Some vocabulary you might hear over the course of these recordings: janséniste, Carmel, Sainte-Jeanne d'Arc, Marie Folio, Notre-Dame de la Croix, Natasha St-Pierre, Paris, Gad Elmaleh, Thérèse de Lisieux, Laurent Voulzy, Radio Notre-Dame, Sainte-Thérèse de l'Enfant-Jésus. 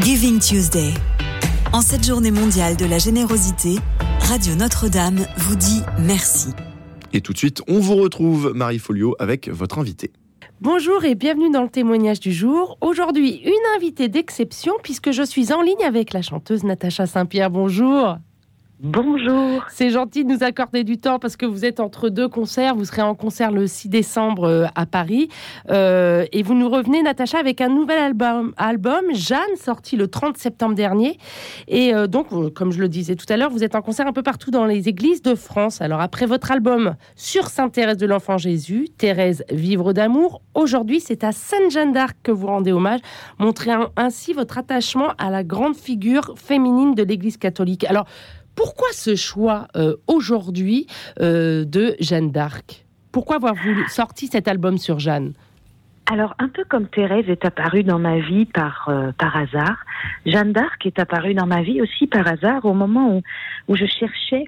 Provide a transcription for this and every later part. Giving Tuesday. En cette journée mondiale de la générosité, Radio Notre-Dame vous dit merci. Et tout de suite, on vous retrouve, Marie Folio, avec votre invitée. Bonjour et bienvenue dans le témoignage du jour. Aujourd'hui, une invitée d'exception puisque je suis en ligne avec la chanteuse Natasha St-Pierre. Bonjour. Bonjour. C'est gentil de nous accorder du temps parce que vous êtes entre deux concerts. Vous serez en concert le 6 décembre à Paris. Et vous nous revenez, Natacha, avec un nouvel album Jeanne, sorti le 30 septembre dernier. Et donc, comme je le disais tout à l'heure, vous êtes en concert un peu partout dans les églises de France. Alors, après votre album sur Sainte-Thérèse de l'Enfant-Jésus, Thérèse, vivre d'amour, aujourd'hui, c'est à Sainte-Jeanne d'Arc que vous rendez hommage, montrant ainsi votre attachement à la grande figure féminine de l'Église catholique. Alors, pourquoi ce choix aujourd'hui de Jeanne d'Arc ? Pourquoi avoir sorti cet album sur Jeanne ? Alors, un peu comme Thérèse est apparue dans ma vie par hasard, Jeanne d'Arc est apparue dans ma vie aussi par hasard au moment où je cherchais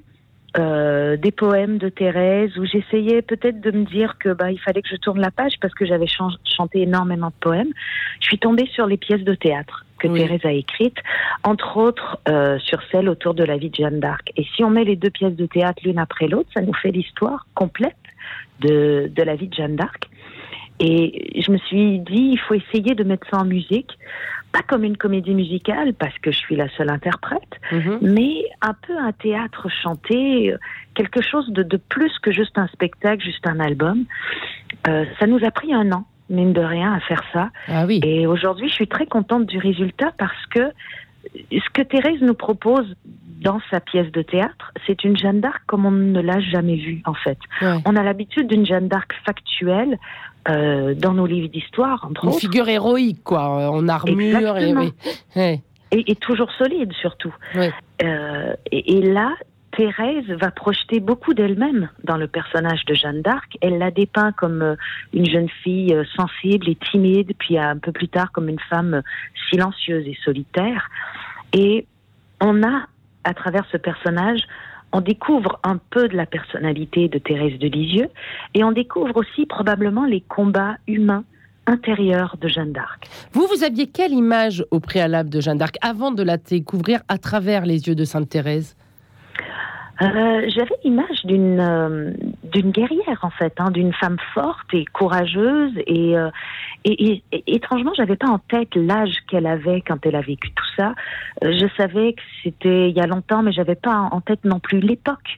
des poèmes de Thérèse, où j'essayais peut-être de me dire que il fallait que je tourne la page parce que j'avais chanté énormément de poèmes. Je suis tombée sur les pièces de théâtre que Thérèse a écrites, entre autres sur celle autour de la vie de Jeanne d'Arc. Et si on met les deux pièces de théâtre l'une après l'autre, ça nous fait l'histoire complète de la vie de Jeanne d'Arc. Et je me suis dit, il faut essayer de mettre ça en musique, pas comme une comédie musicale, parce que je suis la seule interprète, mais un peu un théâtre chanté, quelque chose de plus que juste un spectacle, juste un album. Ça nous a pris 1 an, mine de rien, à faire ça. Ah oui. Et aujourd'hui, je suis très contente du résultat, parce que ce que Thérèse nous propose dans sa pièce de théâtre, c'est une Jeanne d'Arc comme on ne l'a jamais vue, en fait. Ouais. On a l'habitude d'une Jeanne d'Arc factuelle, dans nos livres d'histoire, entre autres. Une figure héroïque, quoi, en armure. Et toujours solide, surtout. Ouais. Et là, Thérèse va projeter beaucoup d'elle-même dans le personnage de Jeanne d'Arc. Elle la dépeint comme une jeune fille sensible et timide, puis un peu plus tard comme une femme silencieuse et solitaire. Et à travers ce personnage, on découvre un peu de la personnalité de Thérèse de Lisieux et on découvre aussi probablement les combats humains intérieurs de Jeanne d'Arc. Vous aviez quelle image au préalable de Jeanne d'Arc avant de la découvrir à travers les yeux de Sainte Thérèse ? J'avais l'image d'une guerrière, en fait, d'une femme forte et courageuse. Et étrangement, j'avais pas en tête l'âge qu'elle avait quand elle a vécu tout ça. Je savais que c'était il y a longtemps, mais j'avais pas en tête non plus l'époque.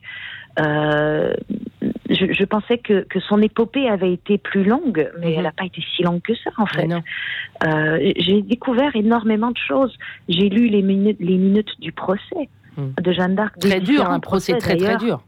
Je pensais que son épopée avait été plus longue, mais elle n'a pas été si longue que ça, en fait. J'ai découvert énormément de choses. J'ai lu les minutes du procès de Jeanne d'Arc. Très dur, un procès très dur.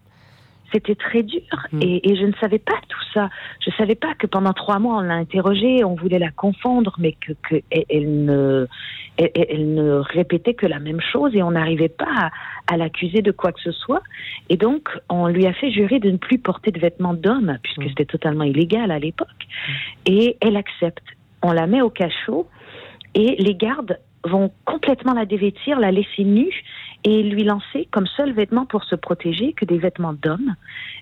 C'était très dur, et je ne savais pas tout ça. Je ne savais pas que pendant 3 mois, on l'a interrogée, on voulait la confondre, mais qu'elle ne répétait que la même chose, et on n'arrivait pas à l'accuser de quoi que ce soit. Et donc, on lui a fait jurer de ne plus porter de vêtements d'homme, puisque c'était totalement illégal à l'époque. Et elle accepte. On la met au cachot, et les gardes vont complètement la dévêtir, la laisser nue, et lui lancer comme seul vêtement pour se protéger que des vêtements d'homme.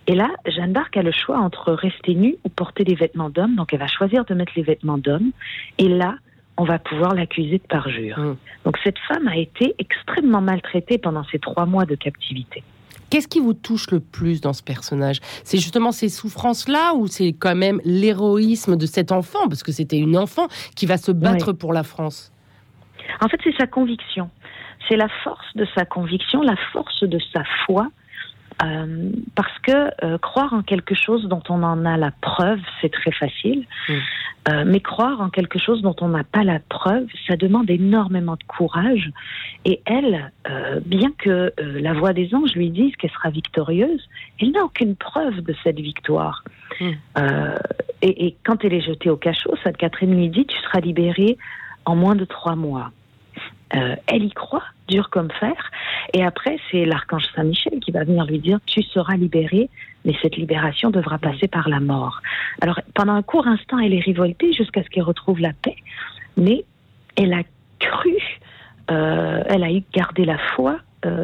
Et là, Jeanne d'Arc a le choix entre rester nue ou porter des vêtements d'homme. Donc, elle va choisir de mettre les vêtements d'homme. Et là, on va pouvoir l'accuser de parjure. Donc, cette femme a été extrêmement maltraitée pendant ces 3 mois de captivité. Qu'est-ce qui vous touche le plus dans ce personnage ? C'est justement ces souffrances-là ou c'est quand même l'héroïsme de cet enfant ? Parce que c'était une enfant qui va se battre pour la France. En fait, c'est sa conviction. C'est la force de sa conviction, la force de sa foi, parce que croire en quelque chose dont on en a la preuve, c'est très facile, mais croire en quelque chose dont on n'a pas la preuve, ça demande énormément de courage. Et elle, bien que la voix des anges lui dise qu'elle sera victorieuse, elle n'a aucune preuve de cette victoire. Et quand elle est jetée au cachot, Sainte Catherine lui dit « Tu seras libérée en moins de 3 mois ». Elle y croit, dur comme fer, et après c'est l'archange Saint-Michel qui va venir lui dire « tu seras libérée, mais cette libération devra passer par la mort ». Alors pendant un court instant, elle est révoltée jusqu'à ce qu'elle retrouve la paix, mais elle a cru, elle a gardé la foi,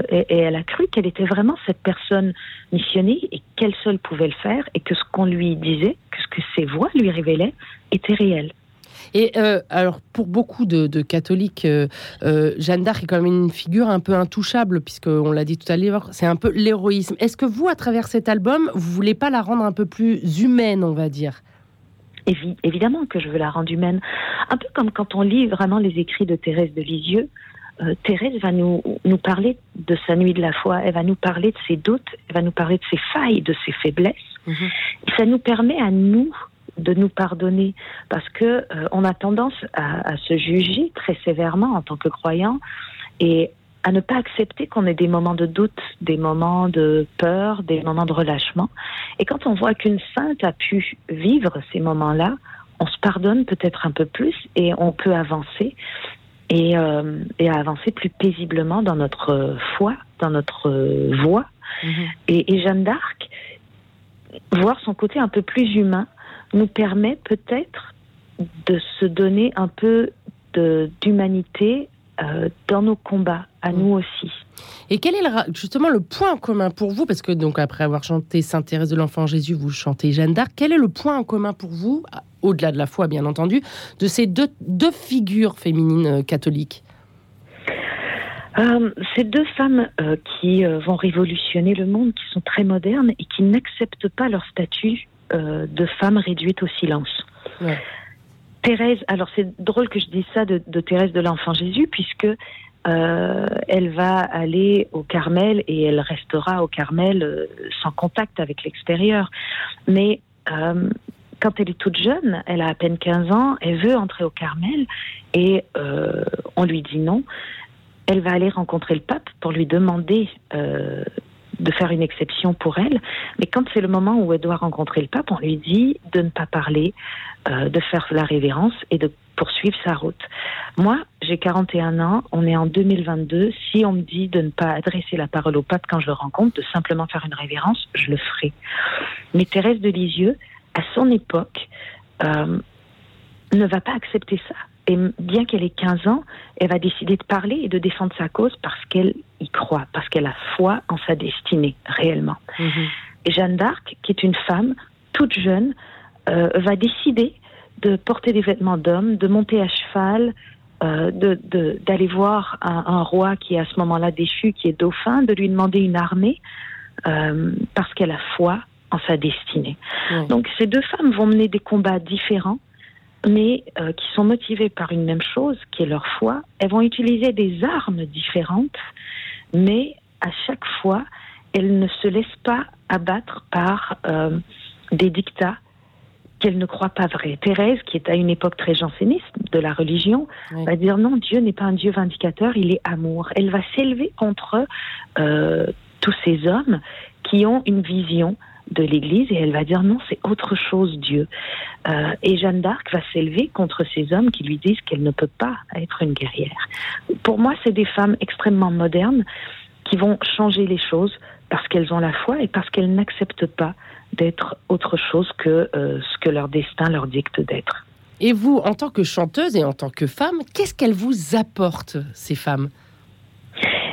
et elle a cru qu'elle était vraiment cette personne missionnée et qu'elle seule pouvait le faire, et que ce qu'on lui disait, que ce que ses voix lui révélaient, était réel. Et alors, pour beaucoup de catholiques, Jeanne d'Arc est quand même une figure un peu intouchable, puisqu'on l'a dit tout à l'heure, c'est un peu l'héroïsme. Est-ce que vous, à travers cet album, vous ne voulez pas la rendre un peu plus humaine, on va dire ? Évidemment que je veux la rendre humaine. Un peu comme quand on lit vraiment les écrits de Thérèse de Lisieux, Thérèse va nous parler de sa nuit de la foi, elle va nous parler de ses doutes, elle va nous parler de ses failles, de ses faiblesses. Mm-hmm. Ça nous permet à nous de nous pardonner, parce qu'on a tendance à se juger très sévèrement en tant que croyant, et à ne pas accepter qu'on ait des moments de doute, des moments de peur, des moments de relâchement. Et quand on voit qu'une sainte a pu vivre ces moments-là, on se pardonne peut-être un peu plus et on peut avancer, et avancer plus paisiblement dans notre foi, dans notre voie. Mmh. Et Jeanne d'Arc, voir son côté un peu plus humain, nous permet peut-être de se donner un peu d'humanité dans nos combats, à nous aussi. Et quel est justement le point en commun pour vous ? Parce que donc après avoir chanté Sainte-Thérèse de l'Enfant-Jésus, vous chantez Jeanne d'Arc. Quel est le point en commun pour vous, au-delà de la foi bien entendu, de ces deux figures féminines catholiques ? Ces deux femmes qui vont révolutionner le monde, qui sont très modernes et qui n'acceptent pas leur statut de femmes réduites au silence. Ouais. Thérèse, alors c'est drôle que je dise ça de Thérèse de l'Enfant-Jésus, puisque elle va aller au Carmel et elle restera au Carmel sans contact avec l'extérieur. Mais quand elle est toute jeune, elle a à peine 15 ans, elle veut entrer au Carmel et on lui dit non. Elle va aller rencontrer le pape pour lui demander de faire une exception pour elle. Mais quand c'est le moment où elle doit rencontrer le pape, on lui dit de ne pas parler, de faire la révérence et de poursuivre sa route. Moi, j'ai 41 ans, on est en 2022. Si on me dit de ne pas adresser la parole au pape quand je le rencontre, de simplement faire une révérence, je le ferai. Mais Thérèse de Lisieux, à son époque, ne va pas accepter ça. Et bien qu'elle ait 15 ans, elle va décider de parler et de défendre sa cause parce qu'elle y croit, parce qu'elle a foi en sa destinée, réellement. Mmh. Et Jeanne d'Arc, qui est une femme toute jeune, va décider de porter des vêtements d'homme, de monter à cheval, d'aller voir un roi qui est à ce moment-là déchu, qui est dauphin, de lui demander une armée, parce qu'elle a foi en sa destinée. Mmh. Donc ces deux femmes vont mener des combats différents, mais qui sont motivées par une même chose, qui est leur foi. Elles vont utiliser des armes différentes, mais à chaque fois, elles ne se laissent pas abattre par des dictats qu'elles ne croient pas vrais. Thérèse, qui est à une époque très janséniste de la religion, oui, va dire non, Dieu n'est pas un Dieu vindicateur, il est amour. Elle va s'élever contre tous ces hommes qui ont une vision de l'Église, et elle va dire non, c'est autre chose Dieu. Et Jeanne d'Arc va s'élever contre ces hommes qui lui disent qu'elle ne peut pas être une guerrière. Pour moi, c'est des femmes extrêmement modernes qui vont changer les choses parce qu'elles ont la foi et parce qu'elles n'acceptent pas d'être autre chose que ce que leur destin leur dicte d'être. Et vous, en tant que chanteuse et en tant que femme, qu'est-ce qu'elles vous apportent, ces femmes ?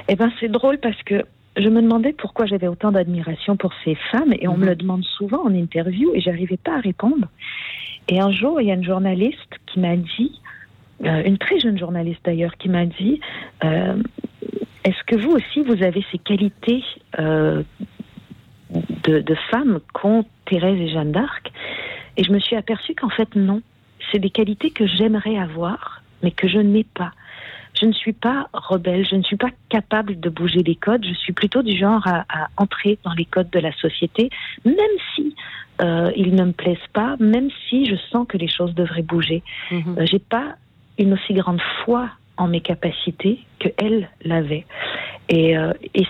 Eh bien, c'est drôle parce que je me demandais pourquoi j'avais autant d'admiration pour ces femmes, et on me le demande souvent en interview, et j'arrivais pas à répondre. Et un jour, il y a une journaliste qui m'a dit, une très jeune journaliste d'ailleurs, qui m'a dit est-ce que vous aussi, vous avez ces qualités de femmes qu'ont Thérèse et Jeanne d'Arc ? Et je me suis aperçue qu'en fait, non. C'est des qualités que j'aimerais avoir, mais que je n'ai pas. Je ne suis pas rebelle, je ne suis pas capable de bouger les codes, je suis plutôt du genre à entrer dans les codes de la société, même si ils ne me plaisent pas, même si je sens que les choses devraient bouger. Mm-hmm. J'ai pas une aussi grande foi en mes capacités qu'elle l'avait. Et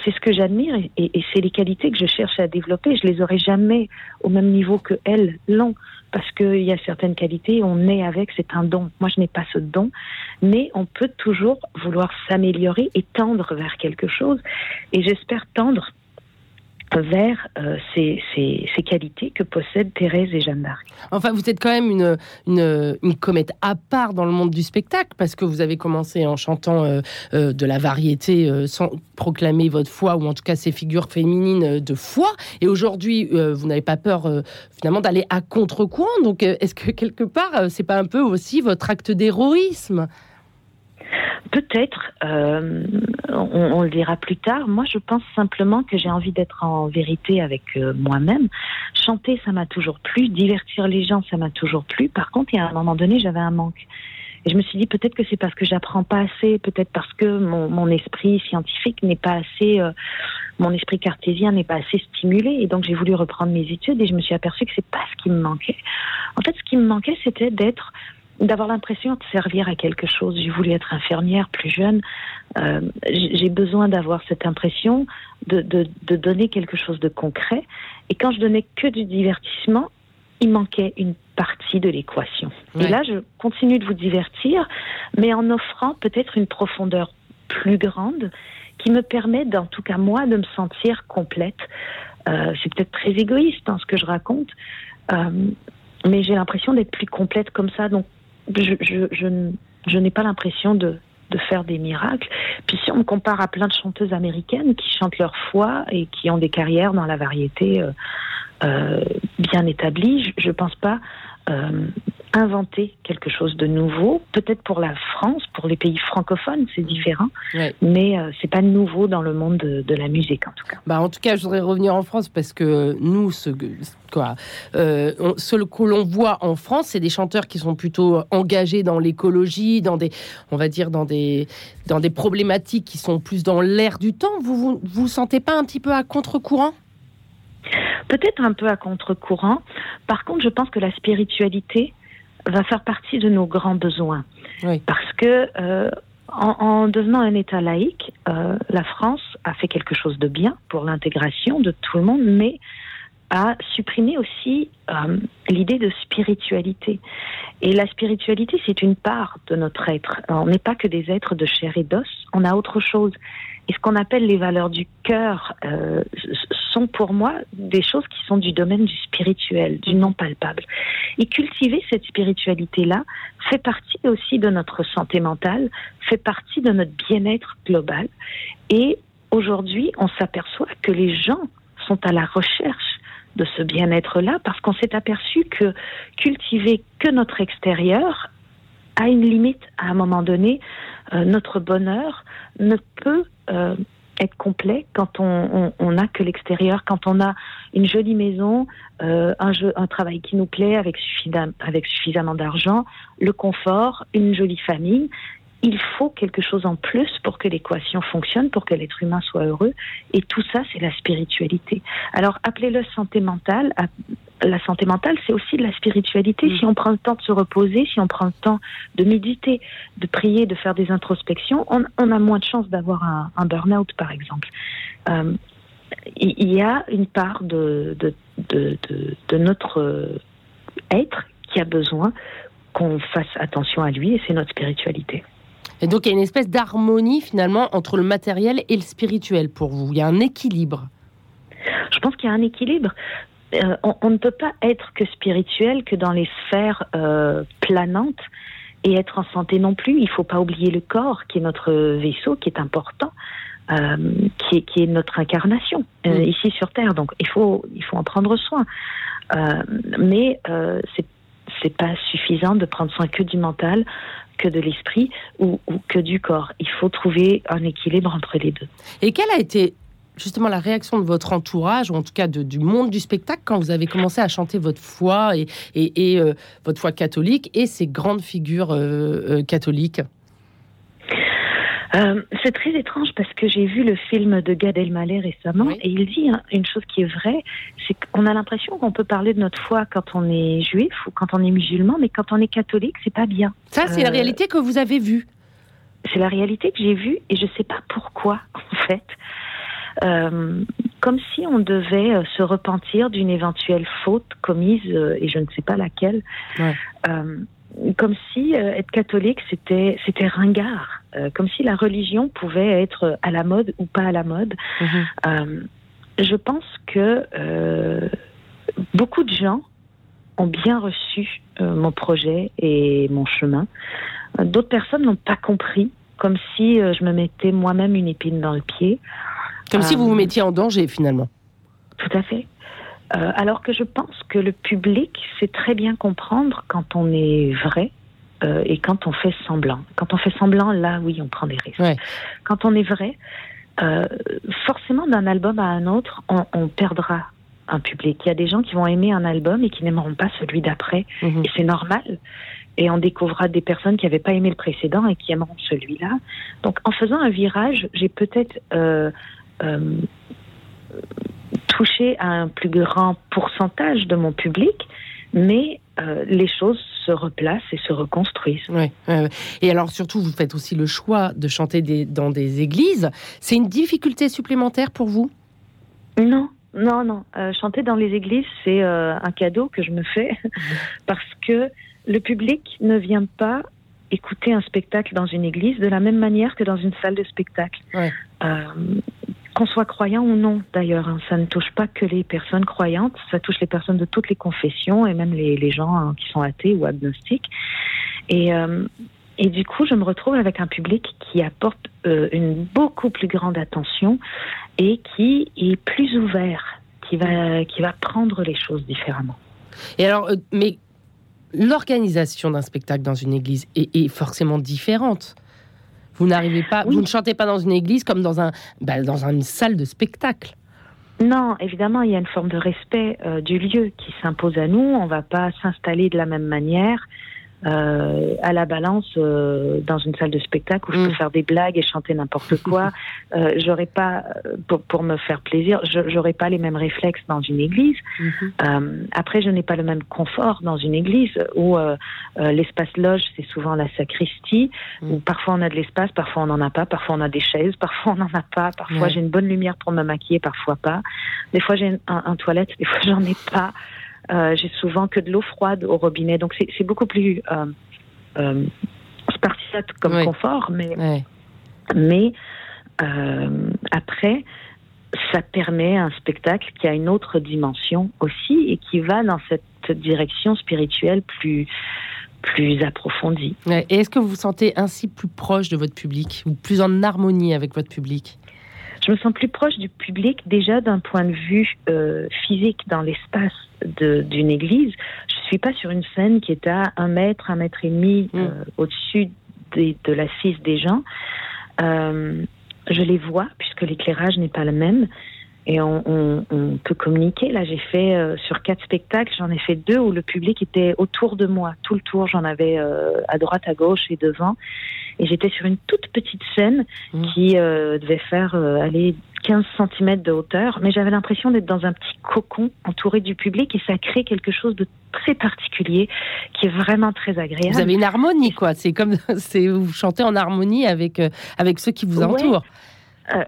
c'est ce que j'admire, et c'est les qualités que je cherche à développer. Je les aurai jamais au même niveau que elles l'ont, parce qu'il y a certaines qualités, on naît avec, c'est un don. Moi, je n'ai pas ce don, mais on peut toujours vouloir s'améliorer et tendre vers quelque chose. Et j'espère tendre vers ces qualités que possèdent Thérèse et Jeanne d'Arc. Enfin, vous êtes quand même une comète à part dans le monde du spectacle, parce que vous avez commencé en chantant de la variété sans proclamer votre foi, ou en tout cas ces figures féminines de foi, et aujourd'hui vous n'avez pas peur finalement d'aller à contre-courant, donc est-ce que quelque part c'est pas un peu aussi votre acte d'héroïsme ? Peut-être, on le dira plus tard. Moi, je pense simplement que j'ai envie d'être en vérité avec moi-même. Chanter, ça m'a toujours plu. Divertir les gens, ça m'a toujours plu. Par contre, il y a un moment donné, j'avais un manque. Et je me suis dit, peut-être que c'est parce que j'apprends pas assez, peut-être parce que mon esprit scientifique n'est pas assez... mon esprit cartésien n'est pas assez stimulé. Et donc, j'ai voulu reprendre mes études et je me suis aperçue que c'est pas ce qui me manquait. En fait, ce qui me manquait, c'était d'avoir l'impression de servir à quelque chose. J'ai voulu être infirmière plus jeune. J'ai besoin d'avoir cette impression de donner quelque chose de concret. Et quand je donnais que du divertissement, il manquait une partie de l'équation. Ouais. Et là, je continue de vous divertir, mais en offrant peut-être une profondeur plus grande qui me permet, en tout cas moi, de me sentir complète. C'est peut-être très égoïste dans ce que je raconte, mais j'ai l'impression d'être plus complète comme ça. Donc, je n'ai pas l'impression de faire des miracles. Puis si on me compare à plein de chanteuses américaines qui chantent leur foi et qui ont des carrières dans la variété bien établies, je ne pense pas inventer quelque chose de nouveau. Peut-être pour la France, pour les pays francophones, c'est différent, ouais. Mais c'est pas nouveau dans le monde de la musique en tout cas. Bah en tout cas, je voudrais revenir en France parce que nous, ce que l'on voit en France, c'est des chanteurs qui sont plutôt engagés dans l'écologie, dans des problématiques qui sont plus dans l'air du temps. Vous sentez pas un petit peu à contre-courant? Peut-être un peu à contre-courant. Par contre, je pense que la spiritualité va faire partie de nos grands besoins. Oui. Parce que en devenant un État laïque, la France a fait quelque chose de bien pour l'intégration de tout le monde, mais a supprimé aussi l'idée de spiritualité. Et la spiritualité, c'est une part de notre être. On n'est pas que des êtres de chair et d'os, on a autre chose. Et ce qu'on appelle les valeurs du cœur sont pour moi des choses qui sont du domaine du spirituel, du non-palpable. Et cultiver cette spiritualité-là fait partie aussi de notre santé mentale, fait partie de notre bien-être global. Et aujourd'hui, on s'aperçoit que les gens sont à la recherche de ce bien-être-là parce qu'on s'est aperçu que cultiver que notre extérieur a une limite à un moment donné. Notre bonheur ne peut être complet quand on n'a que l'extérieur, quand on a une jolie maison, un travail qui nous plaît avec suffisamment d'argent, le confort, une jolie famille. Il faut quelque chose en plus pour que l'équation fonctionne, pour que l'être humain soit heureux. Et tout ça, c'est la spiritualité. Alors, appelez-le santé mentale. La santé mentale, c'est aussi de la spiritualité. Si on prend le temps de se reposer, si on prend le temps de méditer, de prier, de faire des introspections, on a moins de chances d'avoir un burn-out, par exemple. Il y a une part de notre être qui a besoin qu'on fasse attention à lui, et c'est notre spiritualité. Et donc, il y a une espèce d'harmonie, finalement, entre le matériel et le spirituel, pour vous. Il y a un équilibre. Je pense qu'il y a un équilibre. On ne peut pas être que spirituel, que dans les sphères planantes, et être en santé non plus. Il ne faut pas oublier le corps, qui est notre vaisseau, qui est important, qui est notre incarnation, ici sur Terre. Donc, il faut en prendre soin. Mais c'est pas suffisant de prendre soin que du mental, que de l'esprit ou que du corps. Il faut trouver un équilibre entre les deux. Et quelle a été justement la réaction de votre entourage, ou en tout cas du monde du spectacle, quand vous avez commencé à chanter votre foi et votre foi catholique et ces grandes figures catholiques? C'est très étrange parce que j'ai vu le film de Gad Elmaleh récemment, oui. Et il dit une chose qui est vraie, c'est qu'on a l'impression qu'on peut parler de notre foi quand on est juif ou quand on est musulman, mais quand on est catholique, c'est pas bien. Ça, c'est la réalité que vous avez vue. C'est la réalité que j'ai vue et je sais pas pourquoi, en fait. Comme si on devait se repentir d'une éventuelle faute commise, et je ne sais pas laquelle. Ouais. Comme si être catholique, c'était ringard. Comme si la religion pouvait être à la mode ou pas à la mode. Mmh. je pense que beaucoup de gens ont bien reçu mon projet et mon chemin. D'autres personnes n'ont pas compris, comme si je me mettais moi-même une épine dans le pied. Comme si vous vous mettiez en danger, finalement. Tout à fait. Alors que je pense que le public sait très bien comprendre quand on est vrai et quand on fait semblant. Quand on fait semblant, là, oui, on prend des risques. Ouais. Quand on est vrai, forcément, d'un album à un autre, on perdra un public. Il y a des gens qui vont aimer un album et qui n'aimeront pas celui d'après. Mmh. Et c'est normal. Et on découvrira des personnes qui n'avaient pas aimé le précédent et qui aimeront celui-là. Donc, en faisant un virage, j'ai peut-être touché à un plus grand pourcentage de mon public, mais les choses se replacent et se reconstruisent. Ouais, ouais. Et alors, surtout, vous faites aussi le choix de chanter dans des églises. C'est une difficulté supplémentaire pour vous ? Non. Non, non. Chanter dans les églises, c'est un cadeau que je me fais parce que le public ne vient pas écouter un spectacle dans une église de la même manière que dans une salle de spectacle. Ouais. Qu'on soit croyant ou non, d'ailleurs. Hein, ça ne touche pas que les personnes croyantes, ça touche les personnes de toutes les confessions et même les gens qui sont athées ou agnostiques. Et du coup, je me retrouve avec un public qui apporte une beaucoup plus grande attention et qui est plus ouvert, qui va prendre les choses différemment. Et alors, mais l'organisation d'un spectacle dans une église est forcément différente. Vous n'arrivez pas, oui. Vous ne chantez pas dans une église comme dans une salle de spectacle. Non, évidemment, il y a une forme de respect du lieu qui s'impose à nous. On ne va pas s'installer de la même manière. À la balance dans une salle de spectacle où je peux faire des blagues et chanter n'importe quoi, j'aurais pas pour me faire plaisir, j'aurais pas les mêmes réflexes dans une église. Après, je n'ai pas le même confort dans une église où l'espace loge c'est souvent la sacristie où parfois on a de l'espace, parfois on en a pas, parfois on a des chaises, parfois on en a pas, parfois j'ai une bonne lumière pour me maquiller, parfois pas. Des fois j'ai un toilette, des fois j'en ai pas. J'ai souvent que de l'eau froide au robinet, donc c'est beaucoup plus spartiate comme confort, mais après, ça permet un spectacle qui a une autre dimension aussi et qui va dans cette direction spirituelle plus approfondie. Ouais. Et est-ce que vous vous sentez ainsi plus proche de votre public ou plus en harmonie avec votre public ? Je me sens plus proche du public déjà d'un point de vue physique dans l'espace d'une église. Je ne suis pas sur une scène qui est à 1 mètre, 1 mètre et demi au-dessus de l'assise des gens. Je les vois puisque l'éclairage n'est pas le même et on peut communiquer. Là, j'ai fait sur 4 spectacles, j'en ai fait 2 où le public était autour de moi. Tout le tour, j'en avais à droite, à gauche et devant. Et j'étais sur une toute petite scène qui devait faire 15 cm de hauteur, mais j'avais l'impression d'être dans un petit cocon entouré du public et ça crée quelque chose de très particulier qui est vraiment très agréable. Vous avez une harmonie, quoi. C'est comme vous chantez en harmonie avec ceux qui vous entourent.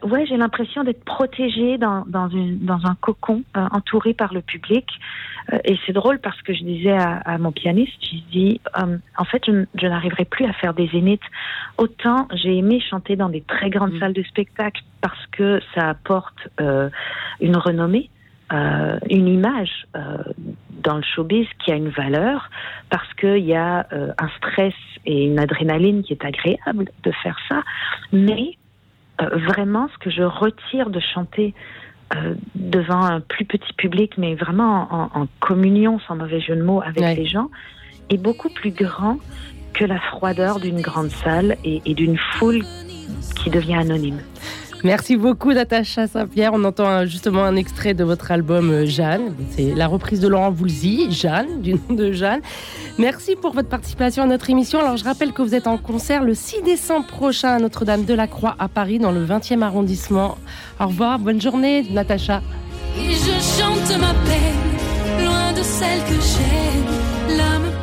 Ouais, j'ai l'impression d'être protégée dans un cocon entourée par le public. Et c'est drôle parce que je disais à mon pianiste, je dis en fait, je n'arriverai plus à faire des zéniths. Autant j'ai aimé chanter dans des très grandes salles de spectacle parce que ça apporte une renommée, une image dans le showbiz qui a une valeur parce qu'il y a un stress et une adrénaline qui est agréable de faire ça. Mais vraiment, ce que je retire de chanter devant un plus petit public, mais vraiment en communion, sans mauvais jeu de mots, avec les gens, est beaucoup plus grand que la froideur d'une grande salle et d'une foule qui devient anonyme. Merci beaucoup, Natasha St-Pierre. On entend justement un extrait de votre album Jeanne. C'est la reprise de Laurent Voulzy, Jeanne, du nom de Jeanne. Merci pour votre participation à notre émission. Alors, je rappelle que vous êtes en concert le 6 décembre prochain à Notre-Dame de la Croix à Paris, dans le 20e arrondissement. Au revoir, bonne journée, Natasha. Et je chante ma peine, loin de celle que j'aime, l'âme